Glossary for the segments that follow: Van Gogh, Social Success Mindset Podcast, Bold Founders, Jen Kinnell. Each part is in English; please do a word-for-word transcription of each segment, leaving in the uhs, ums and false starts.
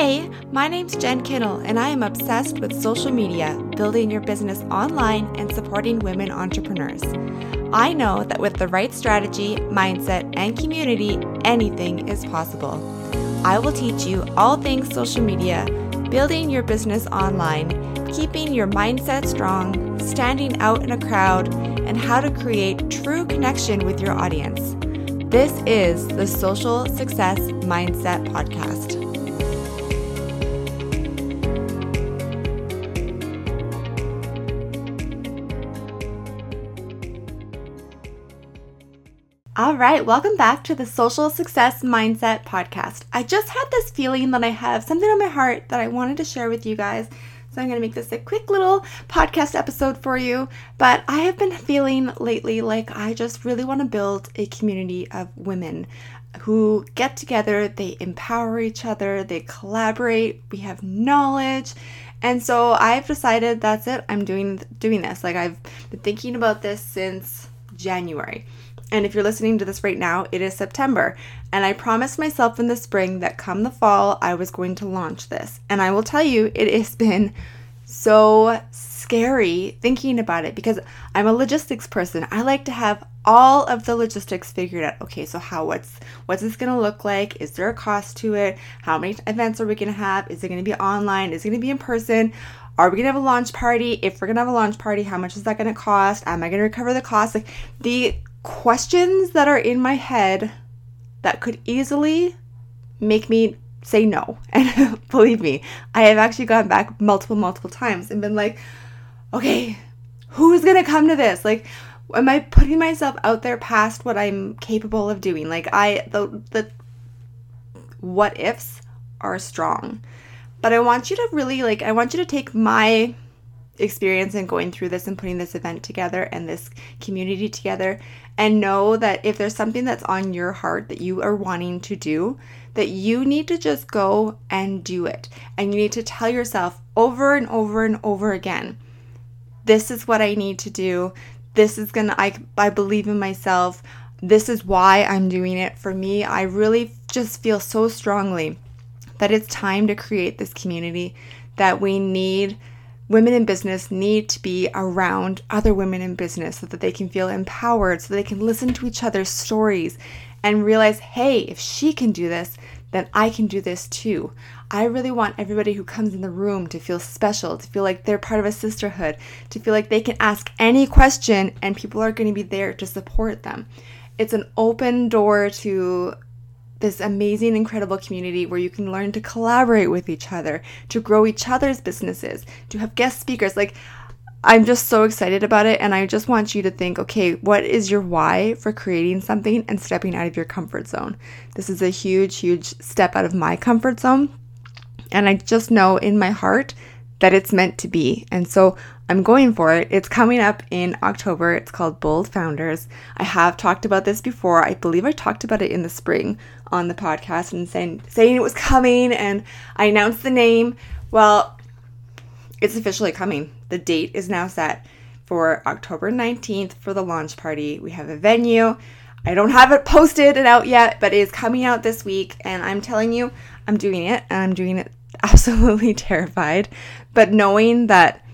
Hey, my name's Jen Kinnell, and I am obsessed with social media, building your business online, and supporting women entrepreneurs. I know that with the right strategy, mindset, and community, anything is possible. I will teach you all things social media, building your business online, keeping your mindset strong, standing out in a crowd, and how to create true connection with your audience. This is the Social Success Mindset Podcast. All right, welcome back to the Social Success Mindset Podcast. I just had this feeling that I have something on my heart that I wanted to share with you guys, so I'm going to make this a quick little podcast episode for you. But I have been feeling lately like I just really want to build a community of women who get together, they empower each other, they collaborate, we have knowledge. And so I've decided that's it, I'm doing doing this. Like, I've been thinking about this since January. And if you're listening to this right now, it is September. And I promised myself in the spring that come the fall, I was going to launch this. And I will tell you, it has been so scary thinking about it because I'm a logistics person. I like to have all of the logistics figured out. Okay, so how, what's, what's this going to look like? Is there a cost to it? How many events are we going to have? Is it going to be online? Is it going to be in person? Are we going to have a launch party? If we're going to have a launch party, how much is that going to cost? Am I going to recover the cost? Like, the questions that are in my head that could easily make me say no. And believe me, I have actually gone back multiple, multiple times and been like, okay, who's going to come to this? Like, am I putting myself out there past what I'm capable of doing? Like, I, the, the what ifs are strong, but I want you to really, like, I want you to take my experience in going through this and putting this event together and this community together, and know that if there's something that's on your heart that you are wanting to do, that you need to just go and do it. And you need to tell yourself over and over and over again, this is what I need to do. This is gonna, I, I believe in myself. This is why I'm doing it. For me, I really just feel so strongly that it's time to create this community, that we need women in business need to be around other women in business so that they can feel empowered, so they can listen to each other's stories and realize, hey, if she can do this, then I can do this too. I really want everybody who comes in the room to feel special, to feel like they're part of a sisterhood, to feel like they can ask any question and people are going to be there to support them. It's an open door to this amazing, incredible community where you can learn to collaborate with each other, to grow each other's businesses, to have guest speakers. Like, I'm just so excited about it. And I just want you to think, okay, what is your why for creating something and stepping out of your comfort zone? This is a huge, huge step out of my comfort zone. And I just know in my heart that it's meant to be. And so I'm going for it. It's coming up in October. It's called Bold Founders. I have talked about this before. I believe I talked about it in the spring on the podcast and saying saying it was coming, and I announced the name. Well, it's officially coming. The date is now set for October nineteenth for the launch party. We have a venue. I don't have it posted and out yet, but it is coming out this week, and I'm telling you, I'm doing it, and I'm doing it absolutely terrified, but knowing that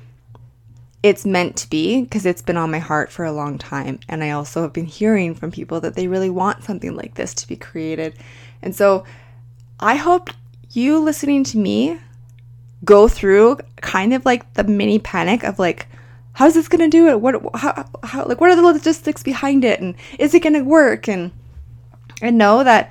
it's meant to be because it's been on my heart for a long time. And I also have been hearing from people that they really want something like this to be created. And so I hope you listening to me go through kind of like the mini panic of like, how's this going to do it? What, how, how, like, what are the logistics behind it? And is it going to work? And, and know that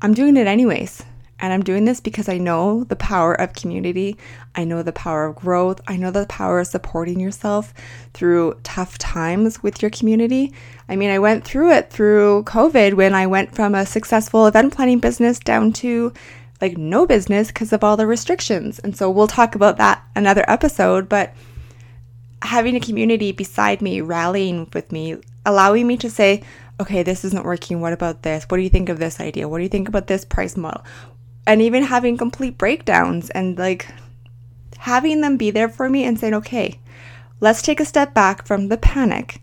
I'm doing it anyways. And I'm doing this because I know the power of community. I know the power of growth. I know the power of supporting yourself through tough times with your community. I mean, I went through it through COVID when I went from a successful event planning business down to like no business because of all the restrictions. And so we'll talk about that another episode. But having a community beside me, rallying with me, allowing me to say, okay, this isn't working. What about this? What do you think of this idea? What do you think about this price model? And even having complete breakdowns and like having them be there for me and saying, okay, let's take a step back from the panic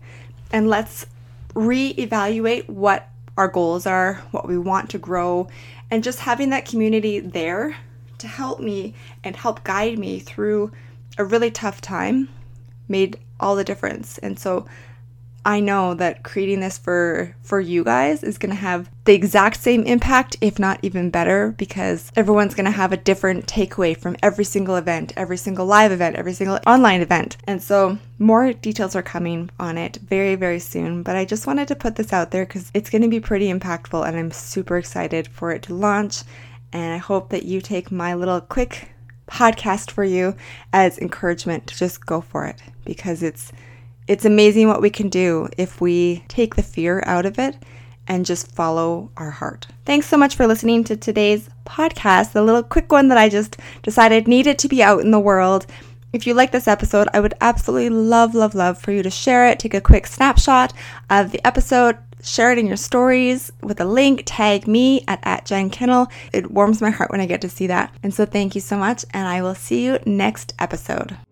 and let's reevaluate what our goals are, what we want to grow, and just having that community there to help me and help guide me through a really tough time made all the difference. And so I know that creating this for, for you guys is going to have the exact same impact, if not even better, because everyone's going to have a different takeaway from every single event, every single live event, every single online event. And so more details are coming on it very, very soon. But I just wanted to put this out there because it's going to be pretty impactful and I'm super excited for it to launch. And I hope that you take my little quick podcast for you as encouragement to just go for it, because it's It's amazing what we can do if we take the fear out of it and just follow our heart. Thanks so much for listening to today's podcast, the little quick one that I just decided needed to be out in the world. If you like this episode, I would absolutely love, love, love for you to share it. Take a quick snapshot of the episode, share it in your stories with a link, tag me at, at Jen Kinnell. It warms my heart when I get to see that. And so thank you so much, and I will see you next episode.